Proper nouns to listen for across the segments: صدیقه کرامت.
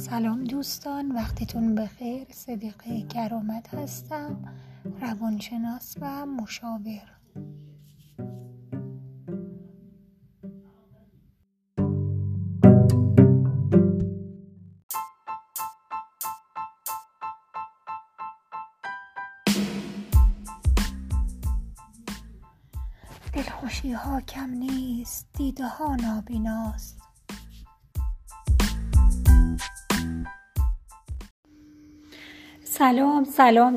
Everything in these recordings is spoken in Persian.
سلام دوستان، وقتتون بخیر. صدیقه کرامت هستم، روانشناس و مشاور. دلخوشی ها کم نیست، دیده ها نابیناست.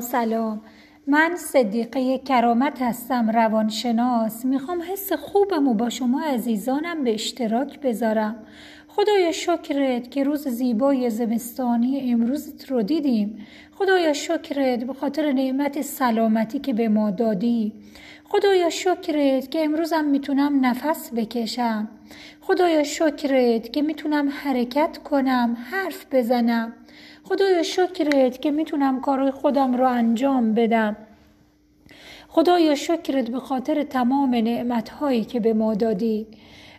سلام، من صدیقه کرامت هستم، روانشناس. میخوام حس خوبمو با شما عزیزانم به اشتراک بذارم. خدایا شکرت که روز زیبای زمستانی امروزت رو دیدیم. خدایا شکرت به خاطر نعمت سلامتی که به ما دادی. خدایا شکرت که امروزم میتونم نفس بکشم. خدایا شکرت که میتونم حرکت کنم، حرف بزنم. خدایا شکرت که میتونم کارهای خودم رو انجام بدم. خدایا شکرت به خاطر تمام نعمت‌هایی که به ما دادی.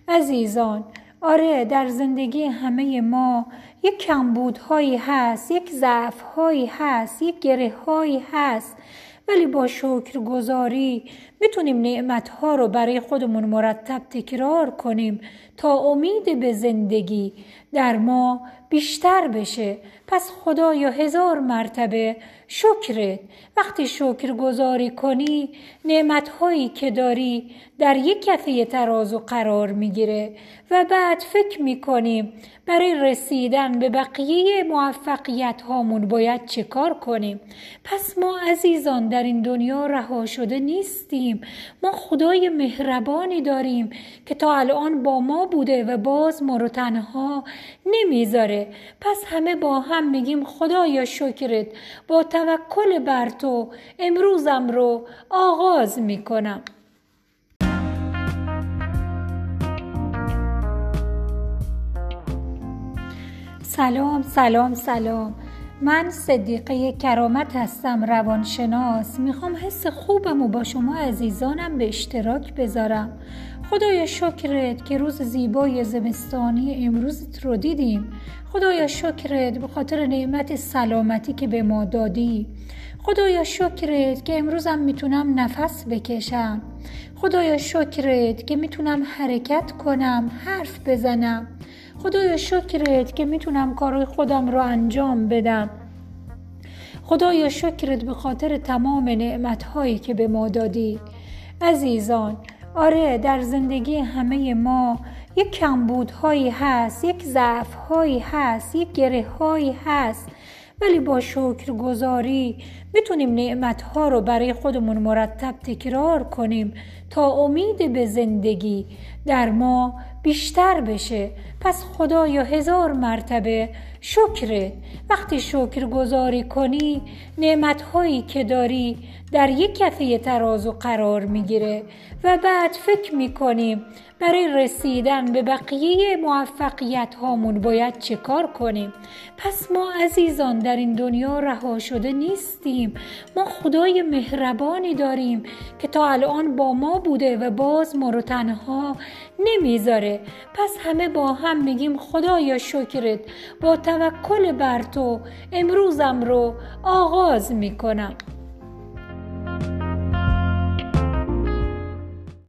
عزیزان، آره، در زندگی همه ما یک کمبودهایی هست، یک ضعف‌هایی هست، یک گره‌هایی هست، ولی با شکرگزاری میتونیم نعمتها رو برای خودمون مرتب تکرار کنیم تا امید به زندگی در ما بیشتر بشه. پس خدایا هزار مرتبه شکرت. وقتی شکرگزاری کنی، نعمتهایی که داری در یک کفه ترازو قرار میگیره و بعد فکر میکنیم برای رسیدن به بقیه موفقیت هامون باید چه کار کنیم. پس ما عزیزان در این دنیا رها شده نیستیم. ما خدای مهربانی داریم که تا الان با ما بوده و باز ما رو تنها نمیذاره. پس همه با هم میگیم خدایا شکرت، با توکل بر تو امروزم رو آغاز میکنم. سلام، من صدیقه کرامت هستم، روانشناس. میخوام حس خوبمو با شما عزیزانم به اشتراک بذارم. خدایا شکرت که روز زیبای زمستانی امروزت رو دیدیم. خدایا شکرت به خاطر نعمت سلامتی که به ما دادی. خدایا شکرت که امروزم میتونم نفس بکشم. خدایا شکرت که میتونم حرکت کنم، حرف بزنم. خدایا شکرت که میتونم کارهای خودم رو انجام بدم. خدایا شکرت به خاطر تمام نعمت‌هایی که به ما دادی. عزیزان، آره، در زندگی همه ما یک کمبودهایی هست، یک ضعف‌هایی هست، یک گره‌هایی هست، ولی با شکرگزاری میتونیم نعمتها رو برای خودمون مرتب تکرار کنیم تا امید به زندگی در ما بیشتر بشه. پس خدایا هزار مرتبه شکرت. وقتی شکرگزاری کنی، نعمتهایی که داری در یک کفه ترازو قرار میگیره و بعد فکر میکنیم برای رسیدن به بقیه موفقیت هامون باید چه کار کنیم. پس ما عزیزان در این دنیا رها شده نیستیم. ما خدای مهربانی داریم که تا الان با ما بوده و باز ما رو تنها نمیذاره. پس همه با هم میگیم خدایا شکرت، با توکل بر تو امروزم رو آغاز میکنم.